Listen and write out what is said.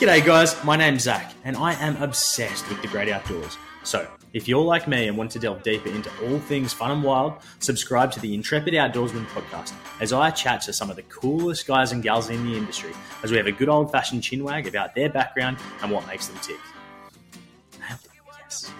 G'day guys, my name's Zach and I am obsessed with the great outdoors. So if you're like me and want to delve deeper into all things fun and wild, subscribe to the Intrepid Outdoorsmen Podcast as I chat to some of the coolest guys and gals in the industry as we have a good old fashioned chinwag about their background and what makes them tick. Nailed it, yes.